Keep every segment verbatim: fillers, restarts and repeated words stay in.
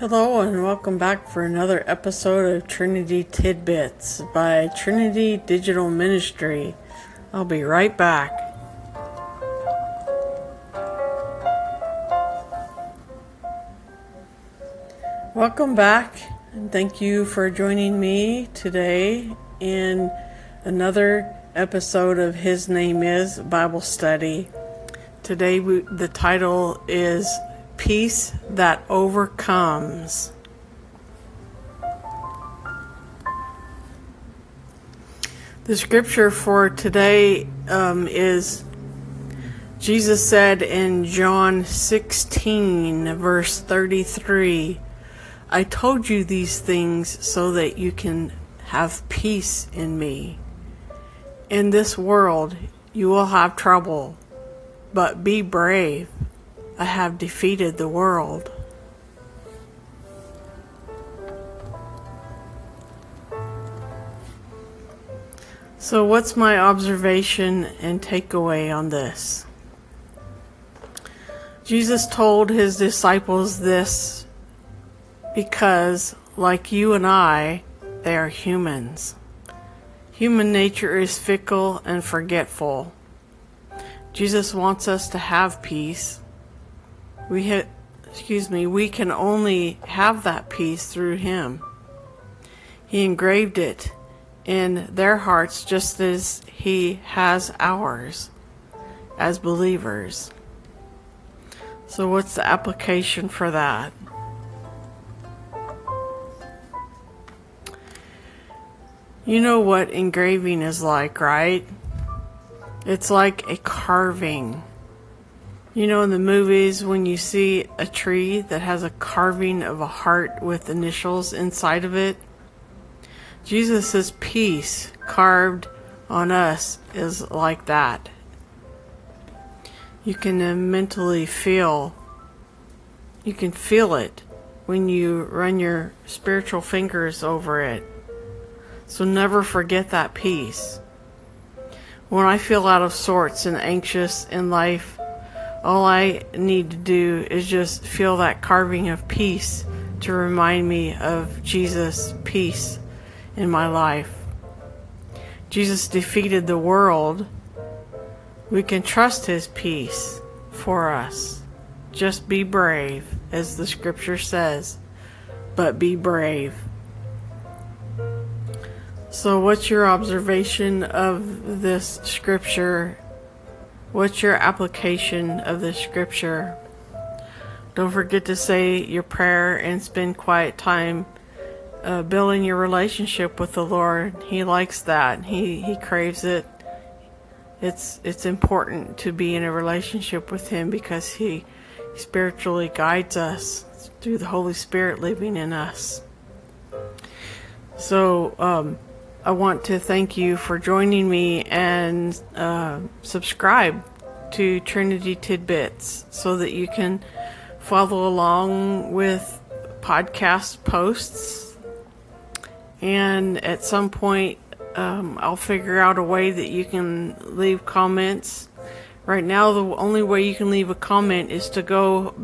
Hello and welcome back for another episode of Trinity Tidbits by Trinity Digital Ministry. I'll be right back. Welcome back and thank you for joining me today in another episode of His Name Is Bible Study. Today we, the title is Peace That Overcomes. The scripture for today um, is Jesus said in John sixteen verse thirty-three, I told you these things so that you can have peace in me. In this world you will have trouble, but be brave. I have defeated the world. So what's my observation and takeaway on this? Jesus told his disciples this because, like you and I, they are humans. Human nature is fickle and forgetful. Jesus wants us to have peace. We ha- excuse me, we can only have that peace through him. He engraved it in their hearts just as he has ours as believers. So what's the application for that? You know what engraving is like, right? It's like a carving. You know, in the movies when you see a tree that has a carving of a heart with initials inside of it, Jesus' peace carved on us is like that. You can mentally feel, you can feel it when you run your spiritual fingers over it. So never forget that peace. When I feel out of sorts and anxious in life, all I need to do is just feel that carving of peace to remind me of Jesus' peace in my life. Jesus defeated the world. We can trust his peace for us. Just be brave, as the scripture says, but be brave. So what's your observation of this scripture? What's your application of this scripture? Don't forget to say your prayer and spend quiet time uh, building your relationship with the Lord. He likes that. He he craves it. It's it's important to be in a relationship with him because he spiritually guides us through the Holy Spirit living in us. So, um I want to thank you for joining me and uh, subscribe to Trinity Tidbits so that you can follow along with podcast posts. And at some point, um, I'll figure out a way that you can leave comments. Right now, the only way you can leave a comment is to go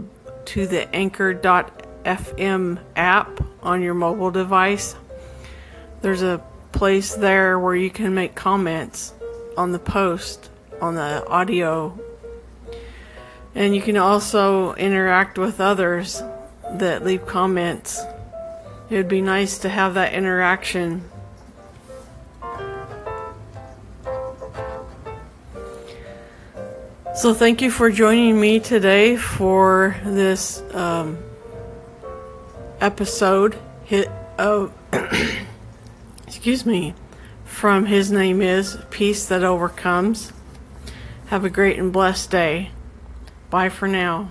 to the anchor dot f m app on your mobile device. There's a place there where you can make comments on the post, on the audio, and you can also interact with others that leave comments. It would be nice to have that interaction. So thank you for joining me today for this um, episode hit of excuse me, from His Name Is Peace That Overcomes. Have a great and blessed day. Bye for now.